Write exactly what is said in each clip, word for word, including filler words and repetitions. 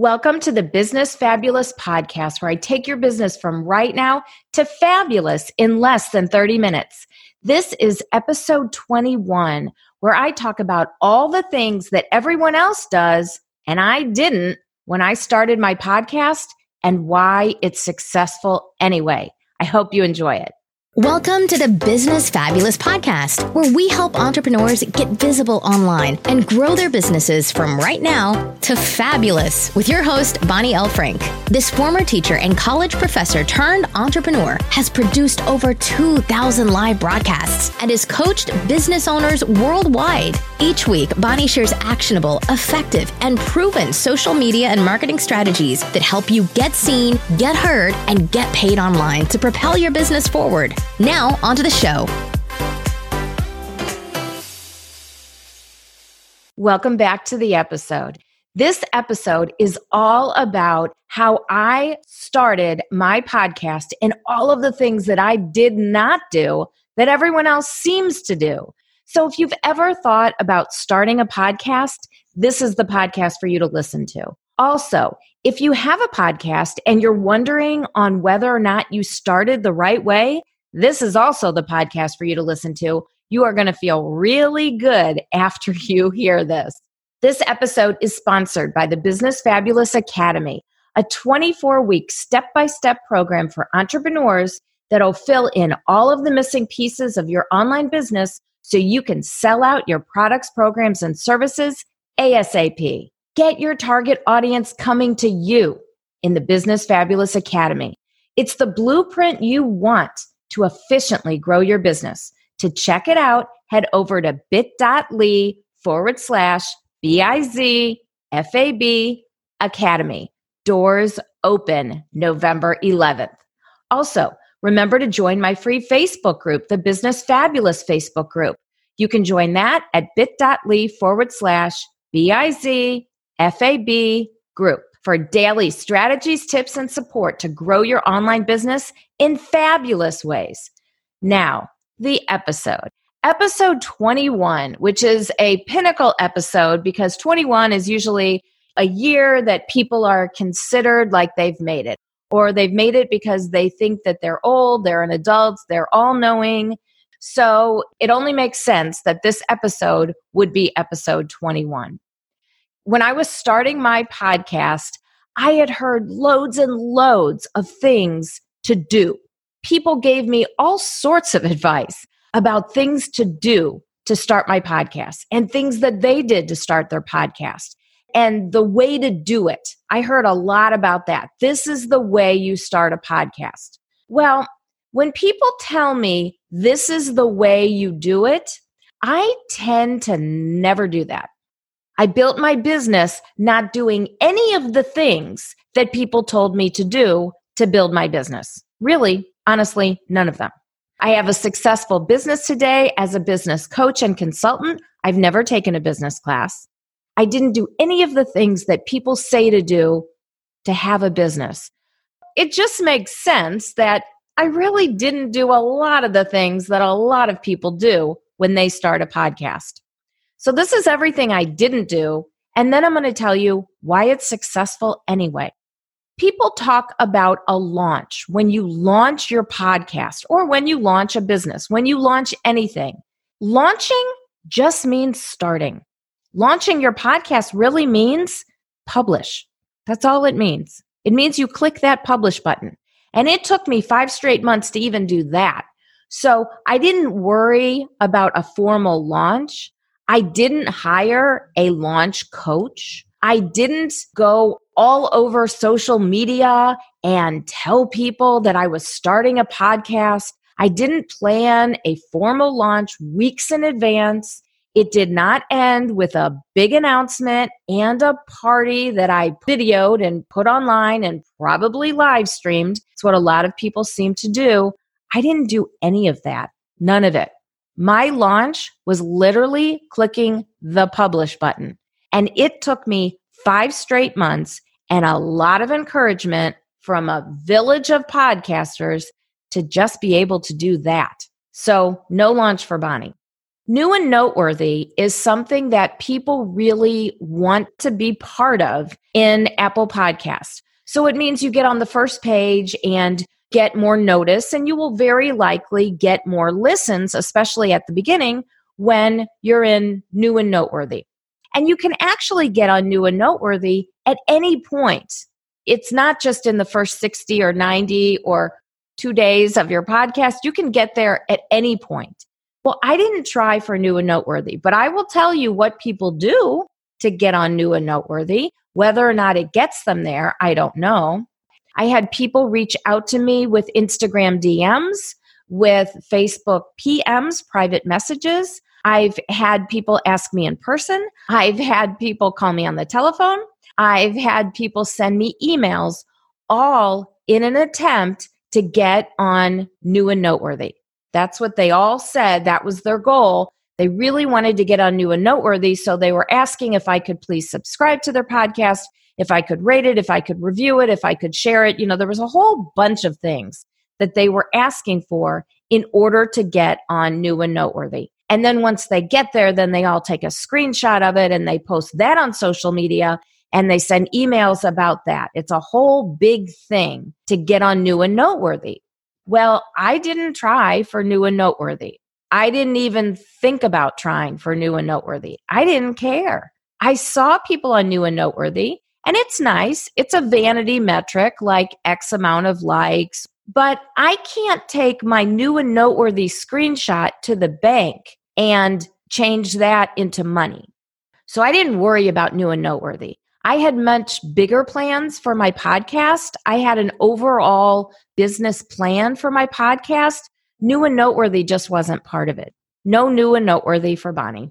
Welcome to the Business Fabulous Podcast, where I take your business from right now to fabulous in less than thirty minutes. This is episode twenty-one, where I talk about all the things that everyone else does and I didn't when I started my podcast and why it's successful anyway. I hope you enjoy it. Welcome to the Business Fabulous Podcast, where we help entrepreneurs get visible online and grow their businesses from right now to fabulous with your host, Bonnie L. Frank. This former teacher and college professor turned entrepreneur has produced over two thousand live broadcasts and has coached business owners worldwide. Each week, Bonnie shares actionable, effective, and proven social media and marketing strategies that help you get seen, get heard, and get paid online to propel your business forward. Now, onto the show. Welcome back to the episode. This episode is all about how I started my podcast and all of the things that I did not do that everyone else seems to do. So if you've ever thought about starting a podcast, this is the podcast for you to listen to. Also, if you have a podcast and you're wondering on whether or not you started the right way, this is also the podcast for you to listen to. You are going to feel really good after you hear this. This episode is sponsored by the Business Fabulous Academy, a twenty-four week step-by-step program for entrepreneurs that'll fill in all of the missing pieces of your online business so you can sell out your products, programs, and services ASAP. Get your target audience coming to you in the Business Fabulous Academy. It's the blueprint you want to efficiently grow your business. To check it out, head over to bit.ly forward slash B-I-Z-F-A-B Academy. Doors open November eleventh. Also, remember to join my free Facebook group, the Business Fabulous Facebook group. You can join that at bit.ly forward slash B-I-Z-F-A-B group for daily strategies, tips, and support to grow your online business in fabulous ways. Now, the episode. Episode twenty-one, which is a pinnacle episode because twenty-one is usually a year that people are considered like they've made it, or they've made it because they think that they're old, they're an adult, they're all-knowing. So it only makes sense that this episode would be episode twenty-one. When I was starting my podcast, I had heard loads and loads of things to do. People gave me all sorts of advice about things to do to start my podcast and things that they did to start their podcast and the way to do it. I heard a lot about that. This is the way you start a podcast. Well, when people tell me this is the way you do it, I tend to never do that. I built my business not doing any of the things that people told me to do to build my business. Really, honestly, none of them. I have a successful business today as a business coach and consultant. I've never taken a business class. I didn't do any of the things that people say to do to have a business. It just makes sense that I really didn't do a lot of the things that a lot of people do when they start a podcast. So this is everything I didn't do, and then I'm going to tell you why it's successful anyway. People talk about a launch. When you launch your podcast or when you launch a business, when you launch anything, launching just means starting. Launching your podcast really means publish. That's all it means. It means you click that publish button. And it took me five straight months to even do that. So I didn't worry about a formal launch. I didn't hire a launch coach. I didn't go all over social media and tell people that I was starting a podcast. I didn't plan a formal launch weeks in advance. It did not end with a big announcement and a party that I videoed and put online and probably live streamed. It's what a lot of people seem to do. I didn't do any of that. None of it. My launch was literally clicking the publish button, and it took me five straight months and a lot of encouragement from a village of podcasters to just be able to do that. So no launch for Bonnie. New and noteworthy is something that people really want to be part of in Apple Podcasts. So it means you get on the first page and get more notice, and you will very likely get more listens, especially at the beginning when you're in new and noteworthy. And you can actually get on new and noteworthy at any point. It's not just in the first sixty or ninety or two days of your podcast. You can get there at any point. Well, I didn't try for new and noteworthy, but I will tell you what people do to get on new and noteworthy. Whether or not it gets them there, I don't know. I had people reach out to me with Instagram D Ms, with Facebook P Ms, private messages. I've had people ask me in person. I've had people call me on the telephone. I've had people send me emails, all in an attempt to get on new and noteworthy. That's what they all said. That was their goal. They really wanted to get on new and noteworthy. So they were asking if I could please subscribe to their podcast, if I could rate it, if I could review it, if I could share it. You know, there was a whole bunch of things that they were asking for in order to get on new and noteworthy. And then once they get there, then they all take a screenshot of it and they post that on social media and they send emails about that. It's a whole big thing to get on new and noteworthy. Well, I didn't try for new and noteworthy. I didn't even think about trying for new and noteworthy. I didn't care. I saw people on new and noteworthy, and it's nice. It's a vanity metric, like X amount of likes, but I can't take my new and noteworthy screenshot to the bank and change that into money. So I didn't worry about new and noteworthy. I had much bigger plans for my podcast. I had an overall business plan for my podcast. New and noteworthy just wasn't part of it. No new and noteworthy for Bonnie.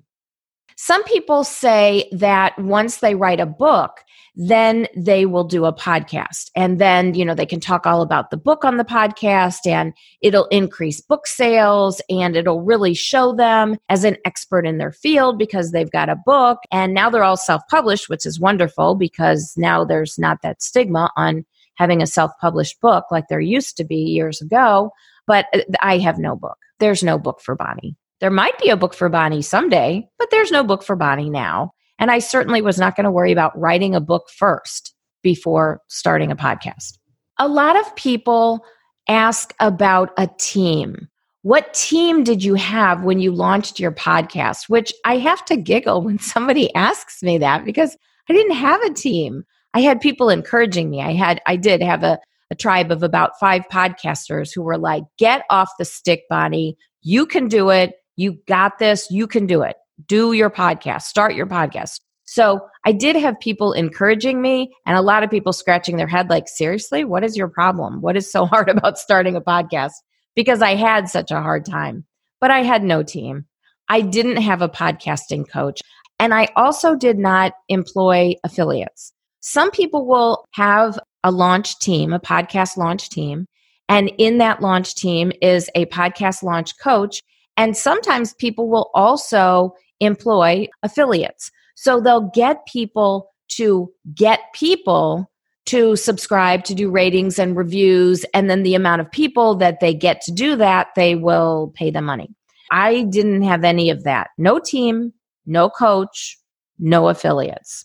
Some people say that once they write a book, then they will do a podcast. And then, you know, they can talk all about the book on the podcast and it'll increase book sales and it'll really show them as an expert in their field because they've got a book. And now they're all self-published, which is wonderful because now there's not that stigma on having a self-published book like there used to be years ago. But I have no book. There's no book for Bonnie. There might be a book for Bonnie someday, but there's no book for Bonnie now. And I certainly was not going to worry about writing a book first before starting a podcast. A lot of people ask about a team. What team did you have when you launched your podcast? Which I have to giggle when somebody asks me that because I didn't have a team. I had people encouraging me. I had, I did have a, a tribe of about five podcasters who were like, get off the stick, Bonnie. You can do it. You got this. You can do it. Do your podcast. Start your podcast. So I did have people encouraging me and a lot of people scratching their head like, seriously, what is your problem? What is so hard about starting a podcast? Because I had such a hard time, but I had no team. I didn't have a podcasting coach. And I also did not employ affiliates. Some people will have a launch team, a podcast launch team. And in that launch team is a podcast launch coach. And sometimes people will also employ affiliates. So they'll get people to get people to subscribe, to do ratings and reviews. And then the amount of people that they get to do that, they will pay them money. I didn't have any of that. No team, no coach, no affiliates.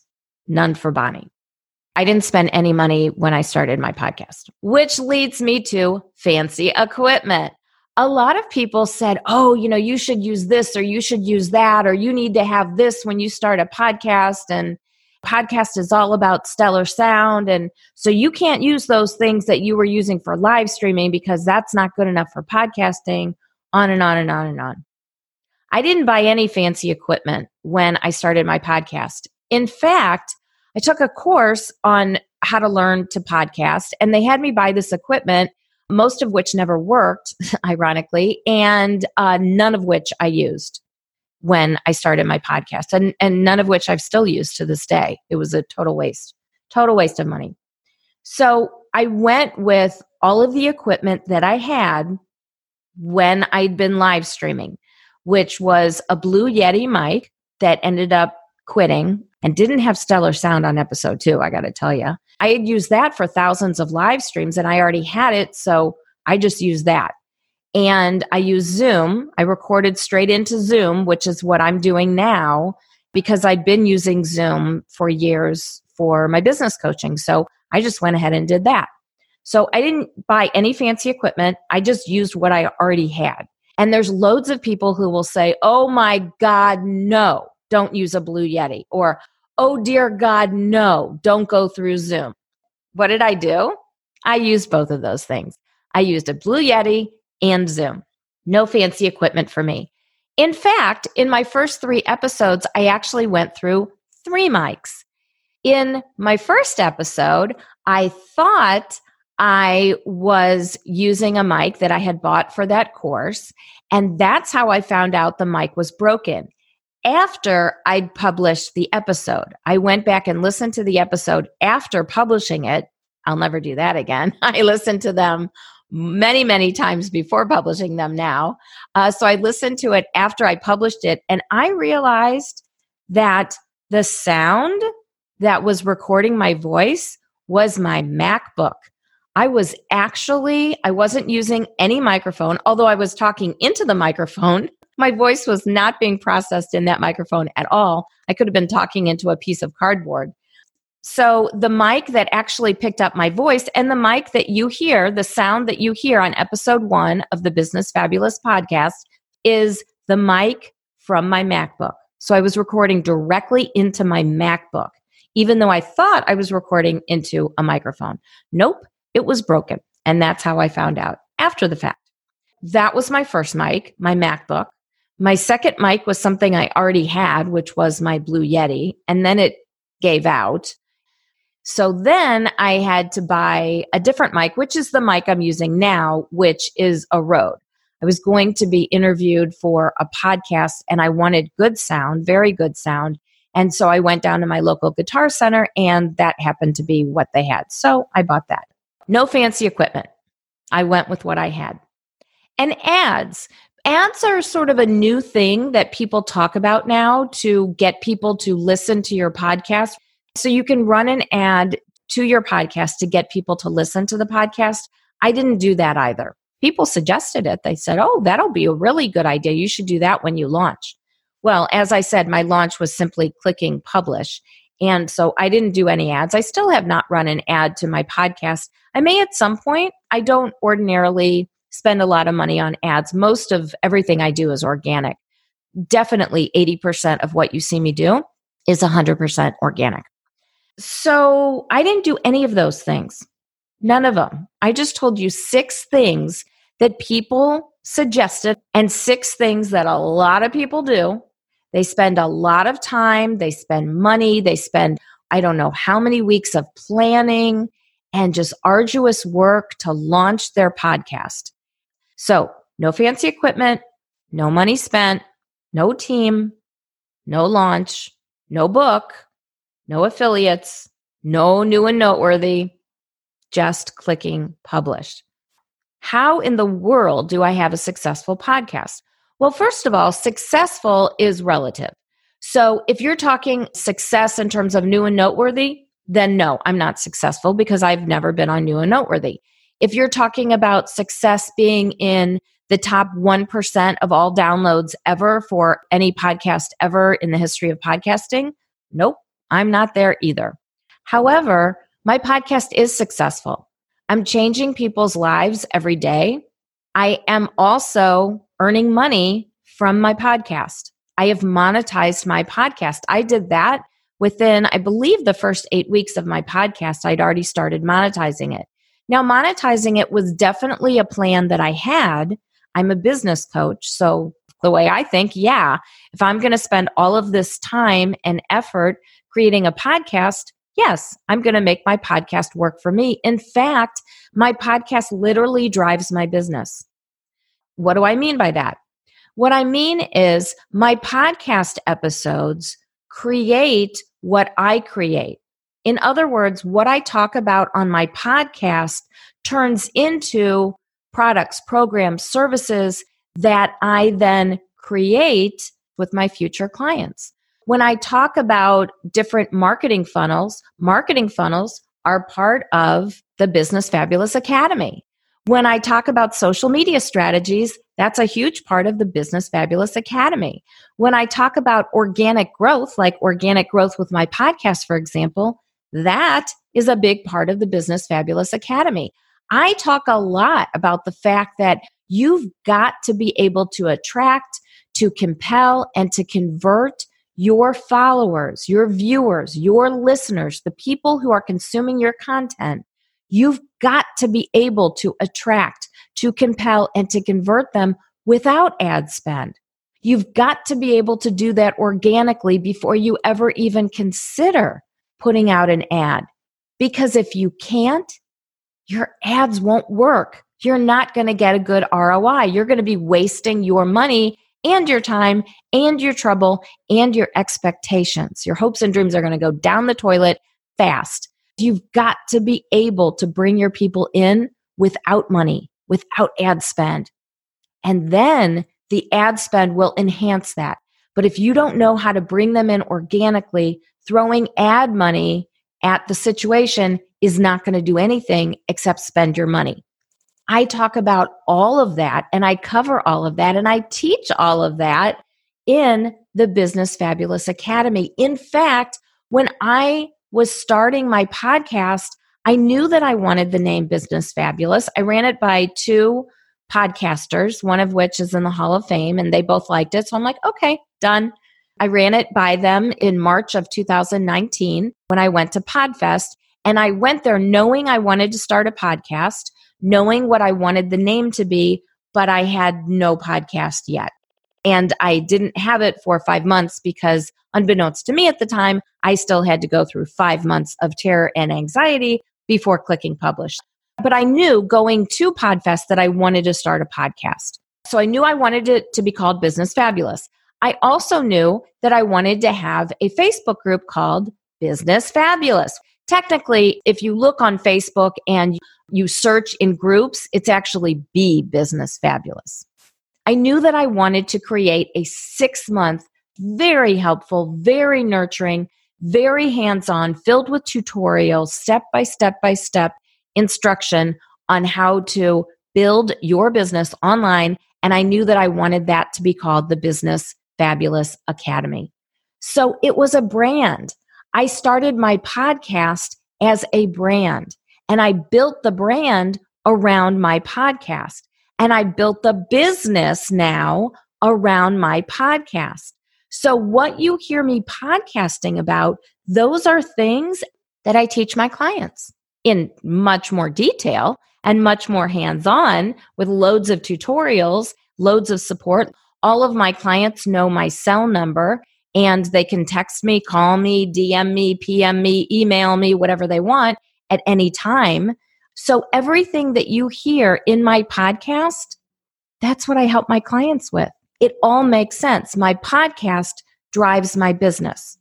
None for Bonnie. I didn't spend any money when I started my podcast, which leads me to fancy equipment. A lot of people said, oh, you know, you should use this or you should use that or you need to have this when you start a podcast and podcast is all about stellar sound. And so you can't use those things that you were using for live streaming because that's not good enough for podcasting, on and on and on and on. I didn't buy any fancy equipment when I started my podcast. In fact, I took a course on how to learn to podcast, and they had me buy this equipment, most of which never worked, ironically, and uh, none of which I used when I started my podcast, and, and none of which I've still used to this day. It was a total waste, total waste of money. So I went with all of the equipment that I had when I'd been live streaming, which was a Blue Yeti mic that ended up quitting and didn't have stellar sound on episode two, I got to tell you. I had used that for thousands of live streams and I already had it, so I just used that. And I used Zoom. I recorded straight into Zoom, which is what I'm doing now, because I'd been using Zoom for years for my business coaching. So I just went ahead and did that. So I didn't buy any fancy equipment. I just used what I already had. And there's loads of people who will say, oh my God, no, don't use a Blue Yeti. Or, oh dear God, no, don't go through Zoom. What did I do? I used both of those things. I used a Blue Yeti and Zoom. No fancy equipment for me. In fact, in my first three episodes, I actually went through three mics. In my first episode, I thought I was using a mic that I had bought for that course, and that's how I found out the mic was broken. After I'd published the episode, I went back and listened to the episode after publishing it. I'll never do that again. I listened to them many, many times before publishing them now. Uh, so I listened to it after I published it, and I realized that the sound that was recording my voice was my MacBook. I was actually, I wasn't using any microphone, although I was talking into the microphone. My voice was not being processed in that microphone at all. I could have been talking into a piece of cardboard. So the mic that actually picked up my voice and the mic that you hear, the sound that you hear on episode one of the Business Fabulous podcast is the mic from my MacBook. So I was recording directly into my MacBook, even though I thought I was recording into a microphone. Nope, it was broken. And that's how I found out after the fact. That was my first mic, my MacBook. My second mic was something I already had, which was my Blue Yeti, and then it gave out. So then I had to buy a different mic, which is the mic I'm using now, which is a Rode. I was going to be interviewed for a podcast and I wanted good sound, very good sound. And so I went down to my local guitar center and that happened to be what they had. So I bought that. No fancy equipment. I went with what I had. And ads. Ads are sort of a new thing that people talk about now to get people to listen to your podcast. So you can run an ad to your podcast to get people to listen to the podcast. I didn't do that either. People suggested it. They said, oh, that'll be a really good idea. You should do that when you launch. Well, as I said, my launch was simply clicking publish. And so I didn't do any ads. I still have not run an ad to my podcast. I may at some point. I don't ordinarily spend a lot of money on ads. Most of everything I do is organic. Definitely eighty percent of what you see me do is one hundred percent organic. So I didn't do any of those things. None of them. I just told you six things that people suggested and six things that a lot of people do. They spend a lot of time, they spend money, they spend I don't know how many weeks of planning and just arduous work to launch their podcast. So no fancy equipment, no money spent, no team, no launch, no book, no affiliates, no new and noteworthy, just clicking publish. How in the world do I have a successful podcast? Well, first of all, successful is relative. So if you're talking success in terms of new and noteworthy, then no, I'm not successful because I've never been on new and noteworthy. If you're talking about success being in the top one percent of all downloads ever for any podcast ever in the history of podcasting, nope. I'm not there either. However, my podcast is successful. I'm changing people's lives every day. I am also earning money from my podcast. I have monetized my podcast. I did that within, I believe, the first eight weeks of my podcast. I'd already started monetizing it. Now, monetizing it was definitely a plan that I had. I'm a business coach, so the way I think, yeah, if I'm going to spend all of this time and effort creating a podcast, yes, I'm going to make my podcast work for me. In fact, my podcast literally drives my business. What do I mean by that? What I mean is my podcast episodes create what I create. In other words, what I talk about on my podcast turns into products, programs, services that I then create with my future clients. When I talk about different marketing funnels, marketing funnels are part of the Business Fabulous Academy. When I talk about social media strategies, that's a huge part of the Business Fabulous Academy. When I talk about organic growth, like organic growth with my podcast, for example, that is a big part of the Business Fabulous Academy. I talk a lot about the fact that you've got to be able to attract, to compel, and to convert your followers, your viewers, your listeners, the people who are consuming your content. You've got to be able to attract, to compel, and to convert them without ad spend. You've got to be able to do that organically before you ever even consider putting out an ad. Because if you can't, your ads won't work. You're not going to get a good R O I. You're going to be wasting your money and your time and your trouble and your expectations. Your hopes and dreams are going to go down the toilet fast. You've got to be able to bring your people in without money, without ad spend. And then the ad spend will enhance that. But if you don't know how to bring them in organically, throwing ad money at the situation is not going to do anything except spend your money. I talk about all of that, and I cover all of that, and I teach all of that in the Business Fabulous Academy. In fact, when I was starting my podcast, I knew that I wanted the name Business Fabulous. I ran it by two podcasters, one of which is in the Hall of Fame, and they both liked it. So I'm like, okay, done. I ran it by them in March of two thousand nineteen when I went to PodFest, and I went there knowing I wanted to start a podcast, knowing what I wanted the name to be, but I had no podcast yet. And I didn't have it for five months because unbeknownst to me at the time, I still had to go through five months of terror and anxiety before clicking publish. But I knew going to PodFest that I wanted to start a podcast. So I knew I wanted it to be called Business Fabulous. I also knew that I wanted to have a Facebook group called Business Fabulous. Technically, if you look on Facebook and you search in groups, it's actually Be Business Fabulous. I knew that I wanted to create a six-month, very helpful, very nurturing, very hands-on, filled with tutorials, step-by-step by step instruction on how to build your business online. And I knew that I wanted that to be called the Business Fabulous Academy. So it was a brand. I started my podcast as a brand, and I built the brand around my podcast. And I built the business now around my podcast. So what you hear me podcasting about, those are things that I teach my clients in much more detail and much more hands-on with loads of tutorials, loads of support. All of my clients know my cell number, and they can text me, call me, D M me, P M me, email me, whatever they want at any time. So everything that you hear in my podcast, that's what I help my clients with. It all makes sense. My podcast drives my business.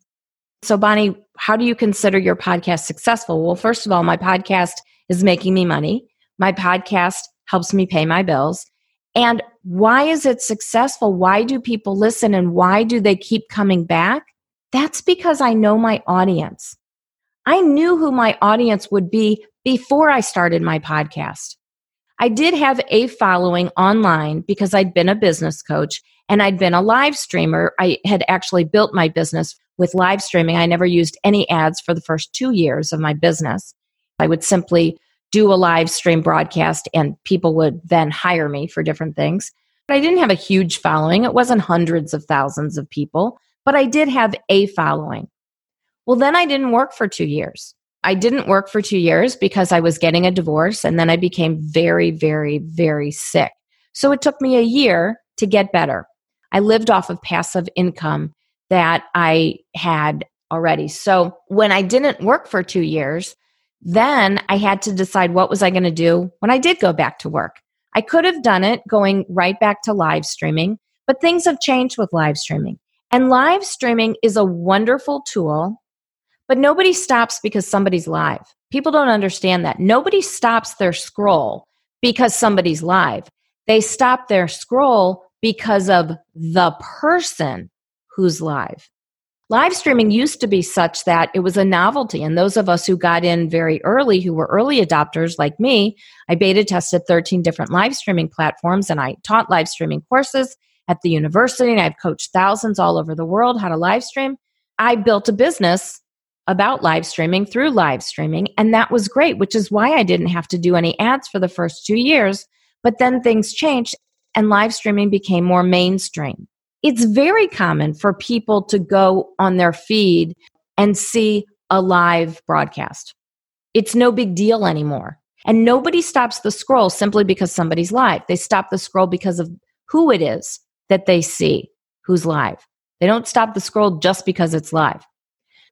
So Bonnie, how do you consider your podcast successful? Well, first of all, my podcast is making me money. My podcast helps me pay my bills. And why is it successful? Why do people listen and why do they keep coming back? That's because I know my audience. I knew who my audience would be before I started my podcast. I did have a following online because I'd been a business coach and I'd been a live streamer. I had actually built my business with live streaming. I never used any ads for the first two years of my business. I would simply do a live stream broadcast and people would then hire me for different things. But I didn't have a huge following. It wasn't hundreds of thousands of people, but I did have a following. Well, then I didn't work for two years. I didn't work for two years because I was getting a divorce, and then I became very, very, very sick. So it took me a year to get better. I lived off of passive income that I had already. So when I didn't work for two years, then I had to decide what was I going to do when I did go back to work. I could have done it going right back to live streaming, but things have changed with live streaming. And live streaming is a wonderful tool. But nobody stops because somebody's live. People don't understand that. Nobody stops their scroll because somebody's live. They stop their scroll because of the person who's live. Live streaming used to be such that it was a novelty. And those of us who got in very early, who were early adopters like me, I beta tested thirteen different live streaming platforms, and I taught live streaming courses at the university, and I've coached thousands all over the world how to live stream. I built a business about live streaming through live streaming, and that was great, which is why I didn't have to do any ads for the first two years. But then things changed, and live streaming became more mainstream. It's very common for people to go on their feed and see a live broadcast. It's no big deal anymore. And nobody stops the scroll simply because somebody's live. They stop the scroll because of who it is that they see who's live. They don't stop the scroll just because it's live.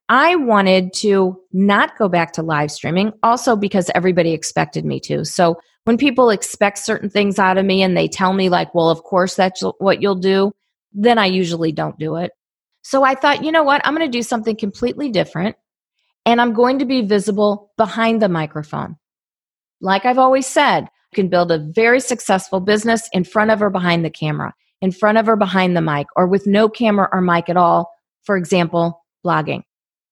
I wanted to not go back to live streaming, also because everybody expected me to. So when people expect certain things out of me and they tell me like, well, of course that's what you'll do, then I usually don't do it. So I thought, you know what? I'm going to do something completely different, and I'm going to be visible behind the microphone. Like I've always said, you can build a very successful business in front of or behind the camera, in front of or behind the mic, or with no camera or mic at all, for example, blogging.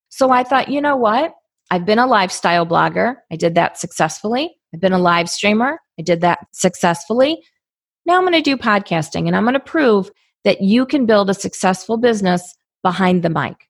So I thought, you know what? I've been a lifestyle blogger. I did that successfully. I've been a live streamer. I did that successfully. Now I'm going to do podcasting, and I'm going to prove that you can build a successful business behind the mic.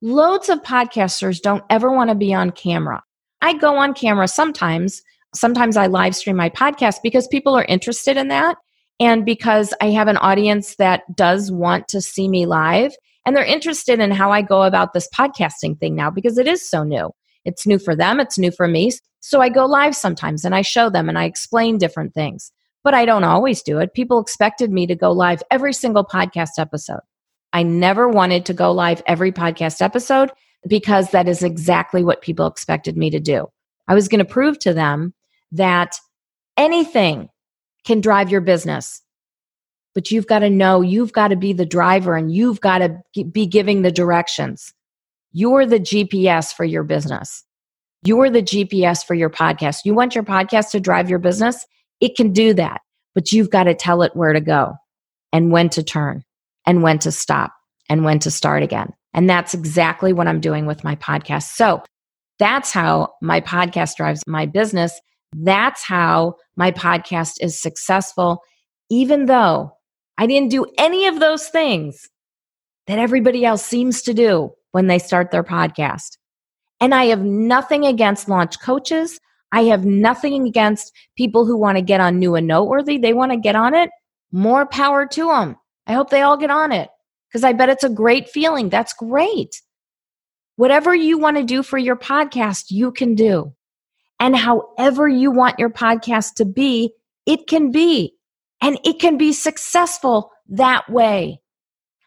Loads of podcasters don't ever want to be on camera. I go on camera sometimes. Sometimes I live stream my podcast because people are interested in that, and because I have an audience that does want to see me live, and they're interested in how I go about this podcasting thing now because it is so new. It's new for them. It's new for me. So I go live sometimes and I show them and I explain different things. But I don't always do it. People expected me to go live every single podcast episode. I never wanted to go live every podcast episode because that is exactly what people expected me to do. I was going to prove to them that anything can drive your business, but you've got to know, you've got to be the driver, and you've got to be giving the directions. You're the G P S for your business. You're the G P S for your podcast. You want your podcast to drive your business? It can do that, but you've got to tell it where to go and when to turn and when to stop and when to start again. And that's exactly what I'm doing with my podcast. So that's how my podcast drives my business. That's how my podcast is successful, even though I didn't do any of those things that everybody else seems to do when they start their podcast. And I have nothing against launch coaches. I have nothing against people who want to get on New and Noteworthy. They want to get on it. More power to them. I hope they all get on it because I bet it's a great feeling. That's great. Whatever you want to do for your podcast, you can do. And however you want your podcast to be, it can be. And it can be successful that way.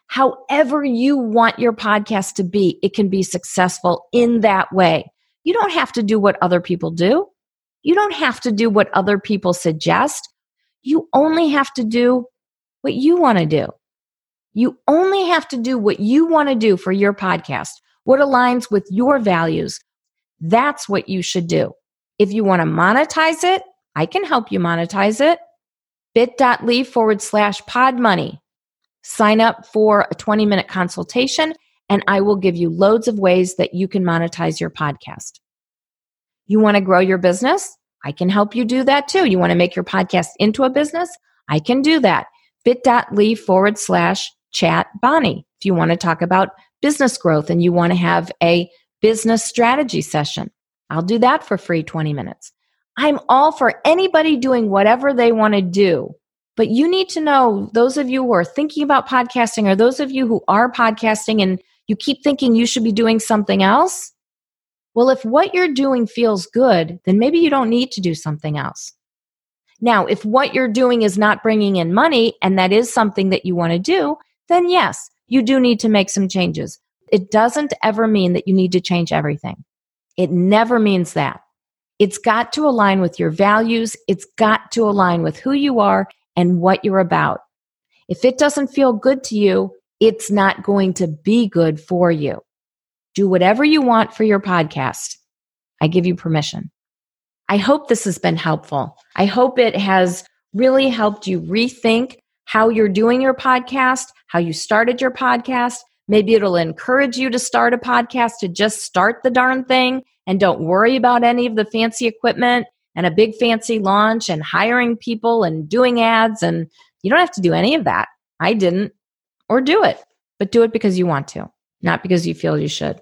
However you want your podcast to be, it can be successful in that way. You don't have to do what other people do. You don't have to do what other people suggest. You only have to do what you want to do. You only have to do what you want to do for your podcast, what aligns with your values. That's what you should do. If you want to monetize it, I can help you monetize it. bit.ly forward slash pod money. Sign up for a twenty-minute consultation, and I will give you loads of ways that you can monetize your podcast. You want to grow your business? I can help you do that too. You want to make your podcast into a business? I can do that. bit.ly forward slash chat Bonnie. If you want to talk about business growth and you want to have a business strategy session, I'll do that for free, twenty minutes. I'm all for anybody doing whatever they want to do. But you need to know, those of you who are thinking about podcasting, or those of you who are podcasting and you keep thinking you should be doing something else. Well, if what you're doing feels good, then maybe you don't need to do something else. Now, if what you're doing is not bringing in money and that is something that you want to do, then yes, you do need to make some changes. It doesn't ever mean that you need to change everything. It never means that. It's got to align with your values. It's got to align with who you are and what you're about. If it doesn't feel good to you, it's not going to be good for you. Do whatever you want for your podcast. I give you permission. I hope this has been helpful. I hope it has really helped you rethink how you're doing your podcast, how you started your podcast, Maybe it'll encourage you to start a podcast, to just start the darn thing and don't worry about any of the fancy equipment and a big fancy launch and hiring people and doing ads. And you don't have to do any of that. I didn't. Or do it, but do it because you want to, not because you feel you should.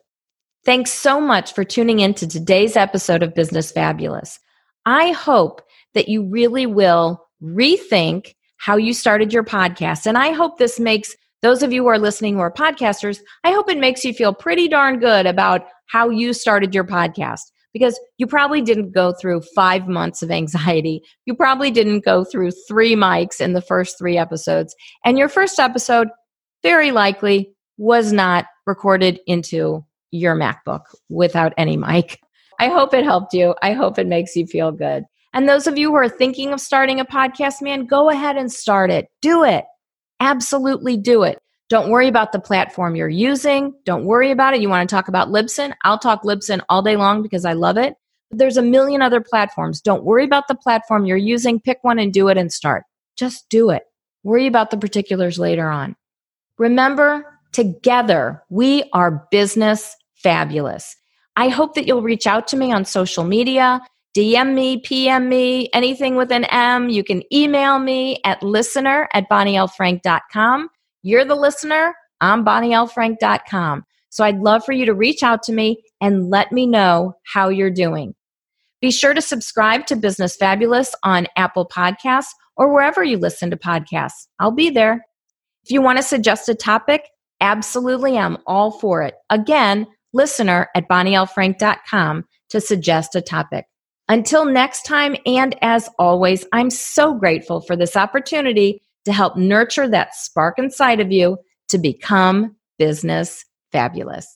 Thanks so much for tuning in to today's episode of Business Fabulous. I hope that you really will rethink how you started your podcast. And I hope this makes those of you who are listening who are podcasters, I hope it makes you feel pretty darn good about how you started your podcast, because you probably didn't go through five months of anxiety. You probably didn't go through three mics in the first three episodes. And your first episode very likely was not recorded into your MacBook without any mic. I hope it helped you. I hope it makes you feel good. And those of you who are thinking of starting a podcast, man, go ahead and start it. Do it. Absolutely do it. Don't worry about the platform you're using. Don't worry about it. You want to talk about Libsyn? I'll talk Libsyn all day long because I love it. But there's a million other platforms. Don't worry about the platform you're using. Pick one and do it and start. Just do it. Worry about the particulars later on. Remember, together, we are Business Fabulous. I hope that you'll reach out to me on social media, D M me, P M me, anything with an M. You can email me at listener at bonnie l frank dot com. You're the listener. I'm bonnie l frank dot com. So I'd love for you to reach out to me and let me know how you're doing. Be sure to subscribe to Business Fabulous on Apple Podcasts or wherever you listen to podcasts. I'll be there. If you want to suggest a topic, absolutely, I'm all for it. Again, listener at bonnie l frank dot com to suggest a topic. Until next time, and as always, I'm so grateful for this opportunity to help nurture that spark inside of you to become Business Fabulous.